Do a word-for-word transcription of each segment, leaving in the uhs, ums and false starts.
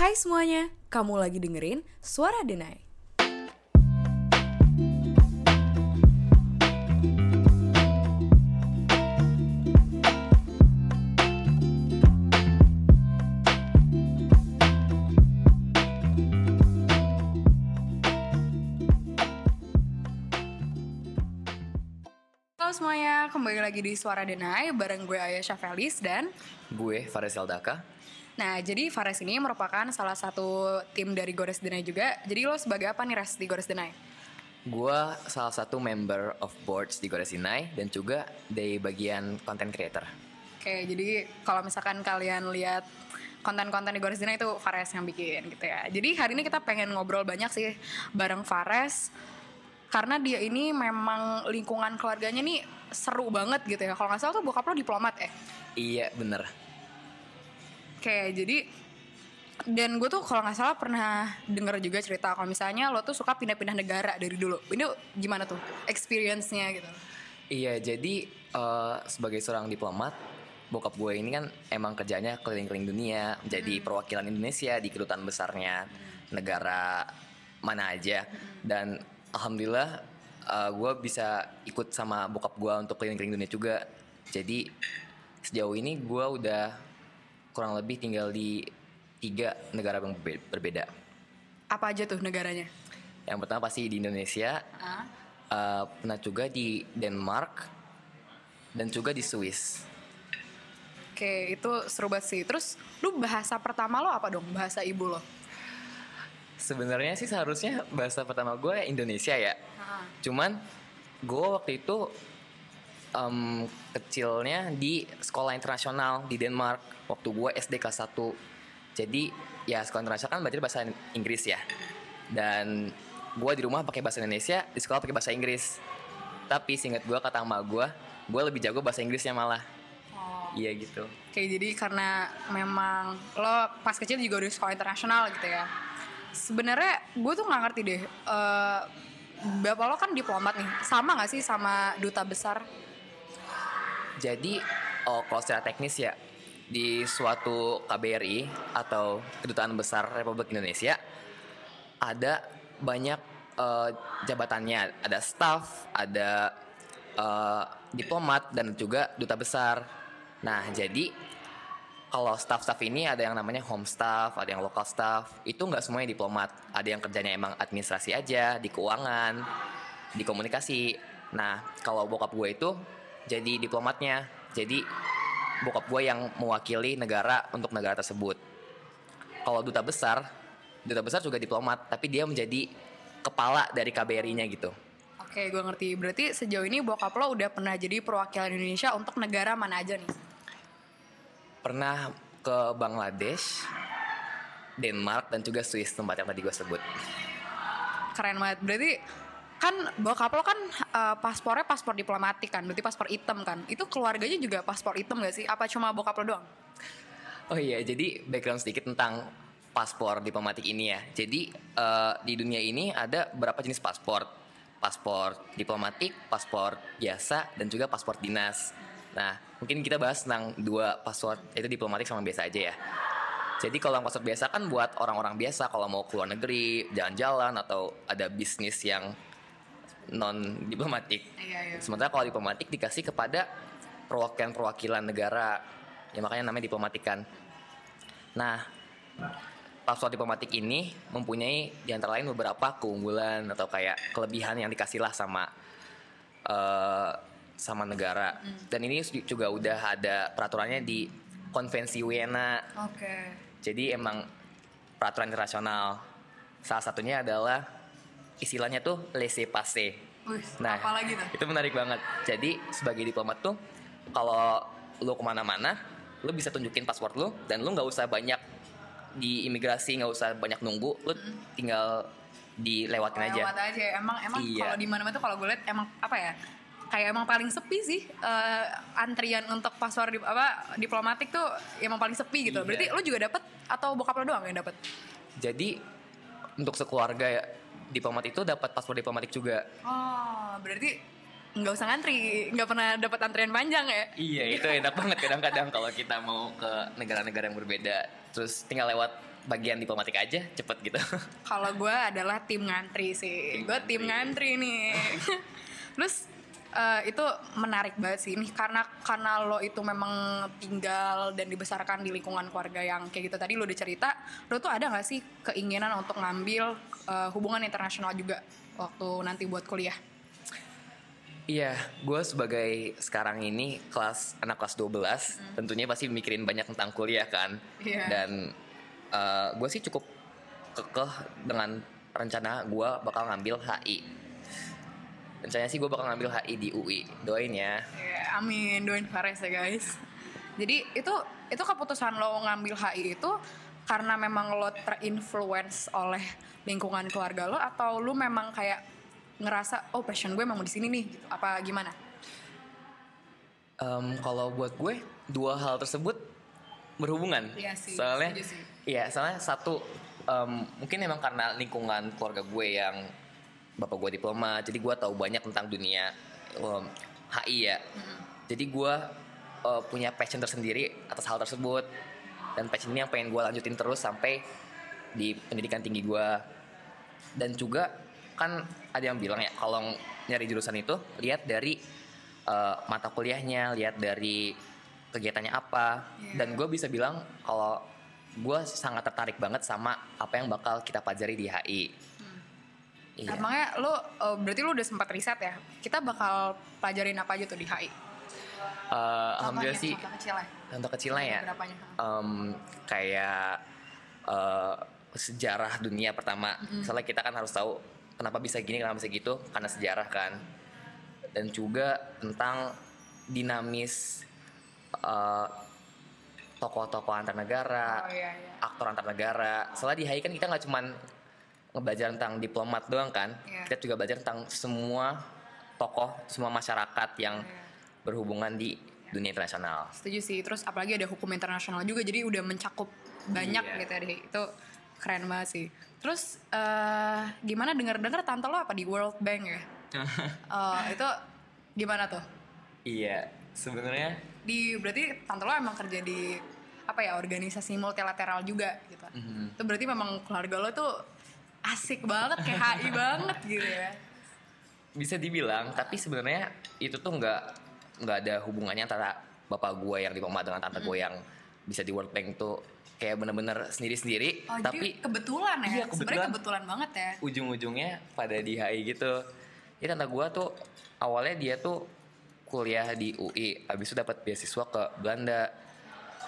Hai semuanya, kamu lagi dengerin Suara Denai. Halo semuanya, kembali lagi di Suara Denai bareng gue Ayasha Felis dan gue Faresel Daka. Nah, jadi Fares ini merupakan salah satu tim dari Gores Denai juga. Jadi lo sebagai apa nih, Res, di Gores Denai? Gue salah satu member of boards di Gores Denai dan juga di bagian content creator. Oke, jadi kalau misalkan kalian lihat konten-konten di Gores Denai itu Fares yang bikin gitu ya. Jadi hari ini kita pengen ngobrol banyak sih bareng Fares. Karena dia ini memang lingkungan keluarganya nih seru banget gitu ya. Kalau gak salah tuh bokap lo diplomat eh? Iya, bener. Oke, jadi dan gue tuh kalau nggak salah pernah denger juga cerita kalau misalnya lo tuh suka pindah-pindah negara dari dulu. Ini gimana tuh experience-nya gitu? Iya, jadi uh, sebagai seorang diplomat, bokap gue ini kan emang kerjanya keliling-keliling dunia, jadi hmm. perwakilan Indonesia di kedutaan besarnya negara mana aja. Dan alhamdulillah uh, gue bisa ikut sama bokap gue untuk keliling-keliling dunia juga. Jadi sejauh ini gue udah kurang lebih tinggal di tiga negara yang berbeda. Apa aja tuh negaranya? Yang pertama pasti di Indonesia, uh. Uh, pernah juga di Denmark, dan juga di Swiss. Oke, itu seru banget sih. Terus, lu bahasa pertama lo apa dong? Bahasa ibu lo? Sebenarnya sih seharusnya bahasa pertama gue Indonesia ya. Uh. Cuman, gue waktu itu Um, kecilnya di sekolah internasional di Denmark waktu gue S D kelas satu. Jadi ya sekolah internasional kan belajar bahasa Inggris ya. Dan gue di rumah pakai bahasa Indonesia, di sekolah pakai bahasa Inggris. Tapi seingat gue kata emak gue, gue lebih jago bahasa Inggrisnya malah. Oh. Iya gitu. Oke, jadi karena memang lo pas kecil juga di sekolah internasional gitu ya. Sebenarnya gue tuh nggak ngerti deh. Uh, Bapak lo kan diplomat nih, sama nggak sih sama duta besar? Jadi, oh, kalau secara teknis ya, di suatu K B R I atau Kedutaan Besar Republik Indonesia ada banyak uh, jabatannya, ada staff, ada uh, diplomat dan juga duta besar. Nah, jadi kalau staff-staff ini ada yang namanya home staff, ada yang local staff, itu nggak semuanya diplomat. Ada yang kerjanya emang administrasi aja, di keuangan, di komunikasi. Nah, kalau bokap gue itu jadi diplomatnya, jadi bokap gue yang mewakili negara untuk negara tersebut. Kalau duta besar, duta besar juga diplomat, tapi dia menjadi kepala dari K B R I-nya gitu. Oke, gue ngerti. Berarti sejauh ini bokap lo udah pernah jadi perwakilan Indonesia untuk negara mana aja nih? Pernah ke Bangladesh, Denmark, dan juga Swiss, tempat yang tadi gue sebut. Keren banget, berarti kan bokap lo kan uh, paspornya paspor diplomatik kan, berarti paspor hitam kan. Itu keluarganya juga paspor hitam gak sih? Apa cuma bokap lo doang? Oh iya, jadi background sedikit tentang paspor diplomatik ini ya. Jadi uh, di dunia ini ada berapa jenis paspor. Paspor diplomatik, paspor biasa, dan juga paspor dinas. Nah, mungkin kita bahas tentang dua paspor, yaitu diplomatik sama biasa aja ya. Jadi kalau yang paspor biasa kan buat orang-orang biasa kalau mau keluar negeri, jalan-jalan, atau ada bisnis yang non diplomatik. Iya, iya. Sementara kalau diplomatik dikasih kepada perwakilan-perwakilan negara, ya makanya namanya diplomatik kan. Nah, paspor diplomatik ini mempunyai di antara lain beberapa keunggulan atau kayak kelebihan yang dikasihlah sama uh, sama negara. Mm. Dan ini juga udah ada peraturannya di Konvensi Wina. Oke. Okay. Jadi emang peraturan internasional. Salah satunya adalah istilahnya tuh laissez-passe. Nah, apalagi tuh? Itu menarik banget. Jadi sebagai diplomat tuh kalau lo kemana-mana, lo bisa tunjukin paspor lo dan lo nggak usah banyak di imigrasi, nggak usah banyak nunggu, lo mm-hmm. tinggal dilewatin aja. Lewat aja. Emang emang iya. Kalau di mana-mana tuh kalau gue lihat emang apa ya? Kayak emang paling sepi sih uh, antrian untuk paspor di, apa diplomatik tuh emang paling sepi gitu. Iya. Berarti lo juga dapet atau bokap lo doang yang dapet? Jadi untuk sekeluarga ya. Diplomat itu dapat paspor diplomatik juga. Oh, berarti nggak usah ngantri, nggak pernah dapat antrian panjang ya? Iya, itu enak banget kadang-kadang kalau kita mau ke negara-negara yang berbeda, terus tinggal lewat bagian diplomatik aja cepet gitu. Kalau gue adalah tim ngantri sih. Gue tim ngantri nih. Terus uh, itu menarik banget sih nih, karena karena lo itu memang tinggal dan dibesarkan di lingkungan keluarga yang kayak gitu. Tadi lo udah cerita, lo tuh ada nggak sih keinginan untuk ngambil uh, hubungan internasional juga waktu nanti buat kuliah? Iya, gue sebagai sekarang ini kelas anak kelas dua belas, hmm. tentunya pasti mikirin banyak tentang kuliah kan. Yeah. Dan uh, gue sih cukup kekeh dengan rencana gue bakal ngambil H I. Rencananya sih gue bakal ngambil H I di U I. Doain ya. Yeah, amin, doain Fares ya guys. Jadi itu itu keputusan lo ngambil H I itu karena memang lo terinfluence oleh lingkungan keluarga lo, atau lo memang kayak ngerasa oh passion gue emang mau di sini nih gitu, apa gimana? Um, kalau buat gue dua hal tersebut berhubungan. Iya sih, soalnya iya soalnya satu um, mungkin emang karena lingkungan keluarga gue yang bapak gue diploma, jadi gue tahu banyak tentang dunia um, H I ya. Mm-hmm. Jadi gue uh, punya passion tersendiri atas hal tersebut, dan passion ini yang pengen gue lanjutin terus sampai di pendidikan tinggi gue. Dan juga kan ada yang bilang ya kalau nyari jurusan itu lihat dari uh, mata kuliahnya, lihat dari kegiatannya apa. Yeah. Dan gue bisa bilang kalau gue sangat tertarik banget sama apa yang bakal kita pelajari di H I. Hmm. Yeah. Emangnya lo uh, berarti lo udah sempat riset ya? Kita bakal pelajarin apa aja tuh di H I? Uh, alhamdulillah sih. Contoh kecilnya. Contoh kecilnya ya. Um, kayak uh, sejarah dunia pertama. Mm-hmm. Misalnya kita kan harus tahu kenapa bisa gini, kenapa bisa gitu, karena sejarah kan. Dan juga tentang dinamis uh, tokoh-tokoh antar negara, oh, iya, iya. aktor antar negara. Soalnya di H I kan kita gak cuman ngebelajar tentang diplomat doang kan, yeah. kita juga belajar tentang semua tokoh, semua masyarakat yang yeah. berhubungan di yeah. dunia internasional. Setuju sih, terus apalagi ada hukum internasional juga, jadi udah mencakup banyak yeah. gitu deh. Itu keren banget sih. Terus uh, gimana denger-denger tante lo apa di World Bank ya? uh, itu gimana tuh? Iya, sebenarnya di berarti tante lo emang kerja di apa ya, organisasi multilateral juga gitu. Mm-hmm. Itu berarti memang keluarga lo tuh asik banget kayak H I banget gitu ya. Bisa dibilang, tapi sebenarnya itu tuh nggak nggak ada hubungannya antara bapak gue yang diplomat dengan tante mm. gue yang bisa di World Bank tuh. Kayak bener-bener sendiri-sendiri, oh, tapi kebetulan ya, iya, kebetulan, sebenarnya kebetulan banget ya. Ujung-ujungnya pada di H I gitu. Jadi tante gue tuh awalnya dia tuh kuliah di U I, habis itu dapat beasiswa ke Belanda.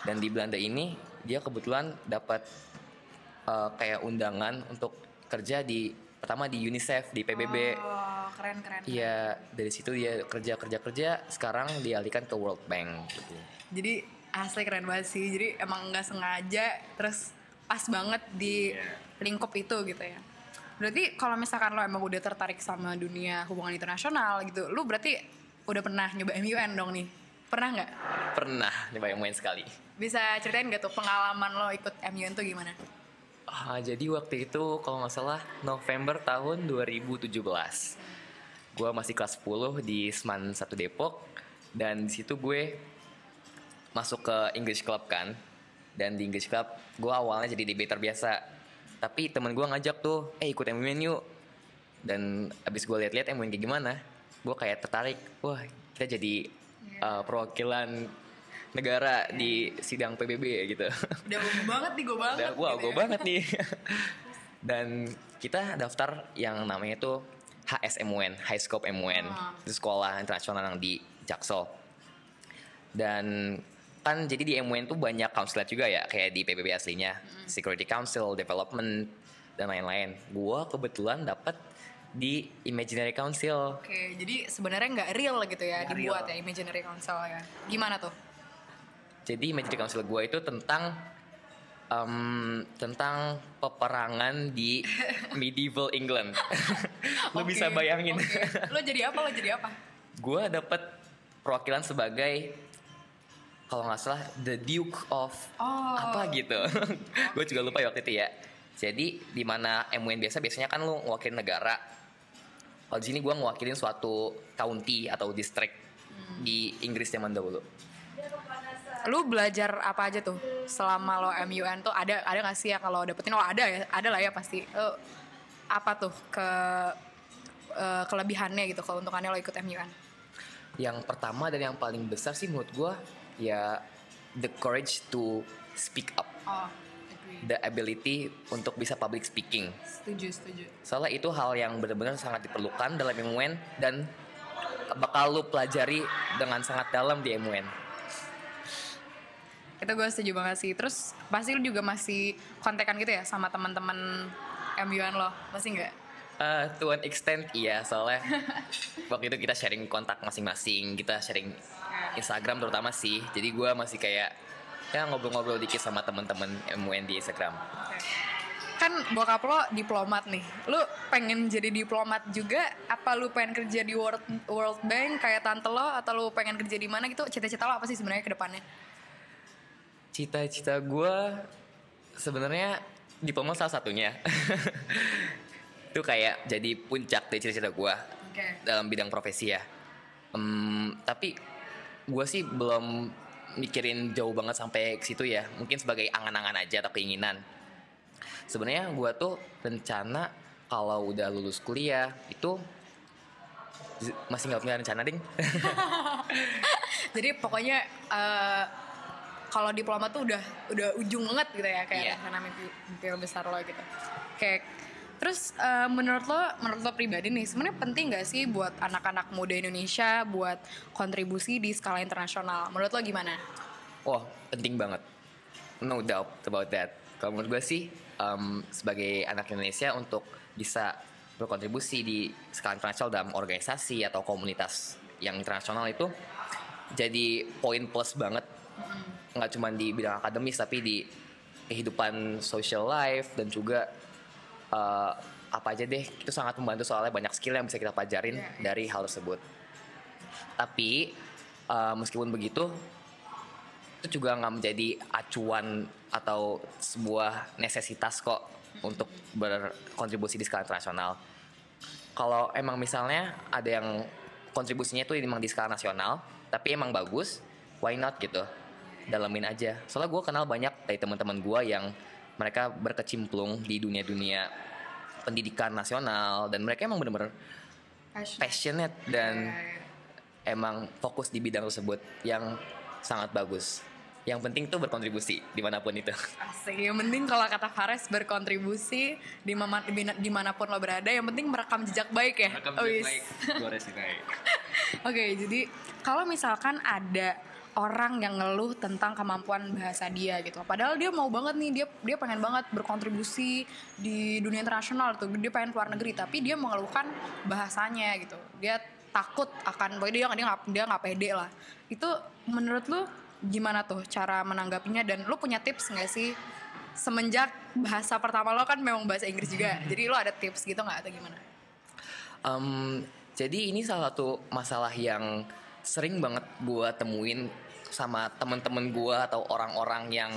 Dan di Belanda ini dia kebetulan dapat uh, kayak undangan untuk kerja di pertama di UNICEF di P B B. Oh, keren-keren. Iya, keren. Dari situ dia kerja-kerja-kerja. Sekarang dialihkan ke World Bank. Gitu. Jadi asli keren banget sih, jadi emang gak sengaja terus pas banget di lingkup itu gitu ya. Berarti kalau misalkan lo emang udah tertarik sama dunia hubungan internasional gitu, lo berarti udah pernah nyoba M U N dong nih? Pernah gak? Pernah, nyoba M U N sekali. Bisa ceritain gak tuh pengalaman lo ikut M U N tuh gimana? Ah, jadi waktu itu kalau gak salah November tahun dua ribu tujuh belas, gue masih kelas sepuluh di SMAN satu Depok. Dan disitu gue masuk ke English Club kan. Dan di English Club gue awalnya jadi debater biasa, tapi temen gue ngajak tuh, eh ikut M U N yuk. Dan abis gue liat-liat M U N kayak gimana, gue kayak tertarik. Wah, kita jadi yeah. uh, perwakilan negara yeah. di sidang P B B gitu. Udah gue banget nih, gue banget. Udah, wah, gitu gue ya. banget nih. Dan kita daftar yang namanya tuh H S M U N, High Scope M U N. Oh. Itu sekolah internasional yang di Jaksel. Dan kan jadi di M U N tuh banyak counselor juga ya, kayak di P B B aslinya, mm. Security Council, Development, dan lain-lain. Gue kebetulan dapat di Imaginary Council. Oke, jadi sebenarnya nggak real gitu ya, gak dibuat real. Ya Imaginary Council ya. Gimana tuh? Jadi Imaginary Council gue itu tentang um, tentang peperangan di medieval England. Lo okay, bisa bayangin? Okay. Lo jadi apa? Lo jadi apa? Gue dapat perwakilan sebagai kalau nggak salah the Duke of oh. apa gitu, okay. Gue juga lupa waktu itu ya. Jadi di mana M U N biasa biasanya kan lu ngewakilin negara. Kalau di sini gue ngewakilin suatu county atau district hmm. di Inggris zaman dahulu. Lu belajar apa aja tuh selama lo M U N tuh? Ada ada nggak sih ya kalau dapetin? Oh ada ya, ada lah ya pasti. Uh, apa tuh ke uh, kelebihannya gitu, keuntungannya lo ikut M U N? Yang pertama dan yang paling besar sih menurut gue ya the courage to speak up. Oh, agree. The ability untuk bisa public speaking. Setuju, setuju. Soalnya itu hal yang benar-benar sangat diperlukan dalam M U N dan bakal lu pelajari dengan sangat dalam di M U N. Itu gue setuju banget sih. Terus pasti lu juga masih kontekan gitu ya sama teman-teman M U N lo, masih nggak? Uh, to an extent iya, soalnya waktu itu kita sharing kontak masing-masing, kita sharing Instagram terutama sih. Jadi gue masih kayak ya ngobrol-ngobrol dikit sama teman-teman M U N di Instagram. Okay. Kan bokap lo diplomat nih, lu pengen jadi diplomat juga? Apa lu pengen kerja di World World Bank kayak tante lo, atau lu pengen kerja di mana gitu? Cita-cita lo apa sih sebenarnya ke depannya? Cita-cita gue sebenarnya diplomat salah satunya. Itu kayak jadi puncak dari cita-cita gue, okay, dalam bidang profesi ya. Um, tapi gue sih belum mikirin jauh banget sampai ke situ ya. Mungkin sebagai angan-angan aja atau keinginan. Sebenarnya gue tuh rencana kalau udah lulus kuliah itu z- masih nggak punya rencana ding. Jadi pokoknya uh, kalau diploma tuh udah udah ujung banget gitu ya kayak yeah, rencana mimpi, mimpi besar lo gitu. Kayak terus uh, menurut lo menurut lo pribadi nih sebenarnya penting nggak sih buat anak-anak muda Indonesia buat kontribusi di skala internasional? Menurut lo gimana? Wah, penting banget, no doubt about that. Kalau menurut gue sih um, sebagai anak Indonesia untuk bisa berkontribusi di skala internasional dalam organisasi atau komunitas yang internasional itu jadi poin plus banget. Nggak cuma di bidang akademis tapi di kehidupan social life dan juga uh, apa aja deh, itu sangat membantu soalnya banyak skill yang bisa kita pelajarin dari hal tersebut. Tapi uh, meskipun begitu itu juga nggak menjadi acuan atau sebuah necesitas kok untuk berkontribusi di skala internasional. Kalau emang misalnya ada yang kontribusinya itu emang di skala nasional, tapi emang bagus, why not gitu? Dalamin aja. Soalnya gue kenal banyak dari teman-teman gue yang mereka berkecimplung di dunia-dunia pendidikan nasional dan mereka emang benar-benar passionate dan emang fokus di bidang tersebut yang sangat bagus. Yang penting tuh berkontribusi dimanapun itu. Asik, yang penting kalau kata Fares berkontribusi dimana, dimanapun lo berada. Yang penting merekam jejak baik ya. Merekam jejak baik, Gores Denai. Oke, jadi kalau misalkan ada orang yang ngeluh tentang kemampuan bahasa dia gitu, padahal dia mau banget nih, dia dia pengen banget berkontribusi di dunia internasional tuh, dia pengen keluar negeri, tapi dia mengeluhkan bahasanya gitu. Dia takut akan, pokoknya dia nggak dia nggak pede lah. Itu menurut lu gimana tuh cara menanggapinya, dan lo punya tips nggak sih semenjak bahasa pertama lo kan memang bahasa Inggris juga, jadi lo ada tips gitu nggak atau gimana? Um, jadi ini salah satu masalah yang sering banget gue temuin sama temen-temen gue atau orang-orang yang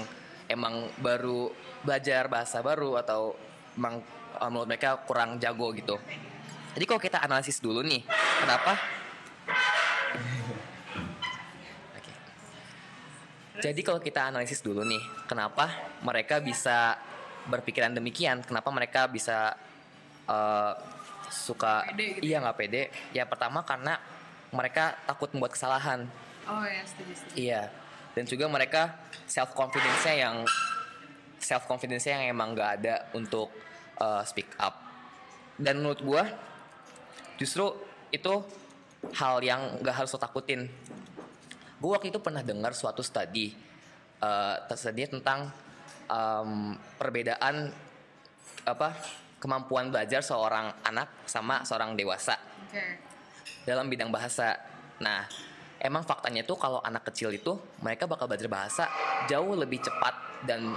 emang baru belajar bahasa baru atau emang menurut mereka kurang jago gitu. Jadi kalau kita analisis dulu nih, kenapa? Jadi kalau kita analisis dulu nih, kenapa mereka bisa berpikiran demikian? Kenapa mereka bisa uh, suka pede gitu, iya nggak pede? Ya pertama karena mereka takut membuat kesalahan. Oh ya, setuju, setuju. Iya. Dan juga mereka self confidence-nya yang self confidence-nya yang emang nggak ada untuk uh, speak up. Dan menurut gue, justru itu hal yang nggak harus lo takutin. Gue waktu itu pernah dengar suatu studi uh, tersedia tentang um, perbedaan apa kemampuan belajar seorang anak sama seorang dewasa, okay, dalam bidang bahasa. Nah, emang faktanya tuh kalau anak kecil itu mereka bakal belajar bahasa jauh lebih cepat dan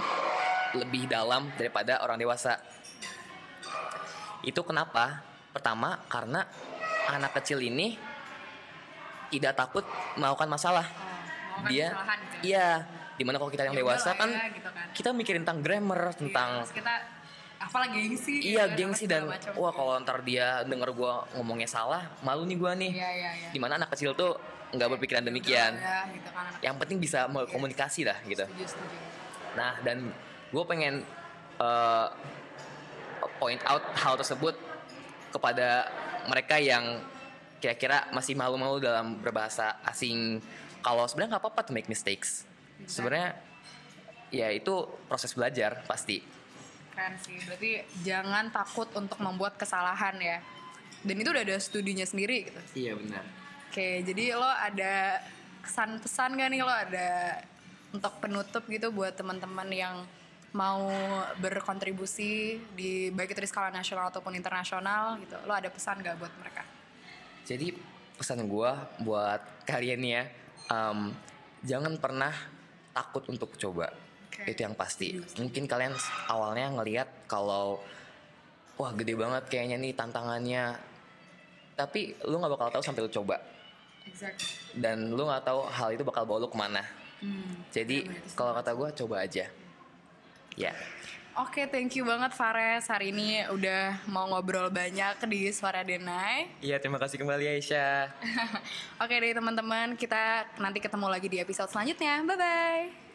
lebih dalam daripada orang dewasa. Itu kenapa? Pertama, karena anak kecil ini tidak takut melakukan masalah. Oh, dia gitu. Iya, dimana kalau kita yang ya dewasa kan, ya, gitu kan kita mikirin tentang grammar, tentang ya, kita apalah gengsi. Iya, ya, gengsi dan wah kalau ntar dia denger gue ngomongnya salah, malu nih gue nih. Iya, iya, iya. Dimana anak kecil tuh nggak berpikiran demikian. Ya, gitu kan. Yang penting bisa komunikasi lah gitu. Setuju, setuju. Nah, dan gue pengen uh, point out hal tersebut kepada mereka yang kira-kira masih malu-malu dalam berbahasa asing. Kalau sebenarnya nggak apa-apa to make mistakes. Sebenarnya ya itu proses belajar pasti. Keren sih. Berarti jangan takut untuk membuat kesalahan ya. Dan itu udah ada studinya sendiri gitu. Iya benar. Oke, jadi lo ada kesan-pesan gak nih, lo ada untuk penutup gitu buat teman-teman yang mau berkontribusi di baik itu di skala nasional ataupun internasional gitu, lo ada pesan gak buat mereka? Jadi pesan gue buat kalian ya, um, jangan pernah takut untuk coba, okay. Itu yang pasti. Mungkin kalian awalnya ngelihat kalau wah gede banget kayaknya nih tantangannya, tapi lo gak bakal tahu sampai lo coba. Exactly. Dan lu nggak tahu hal itu bakal bawa lu kemana. hmm. Jadi kalau kata gue coba aja ya. Yeah. Oke, okay, thank you banget Fares hari ini udah mau ngobrol banyak di Suara Denai. Iya, yeah, terima kasih kembali Aisyah. Oke okay, deh teman-teman, kita nanti ketemu lagi di episode selanjutnya. Bye bye.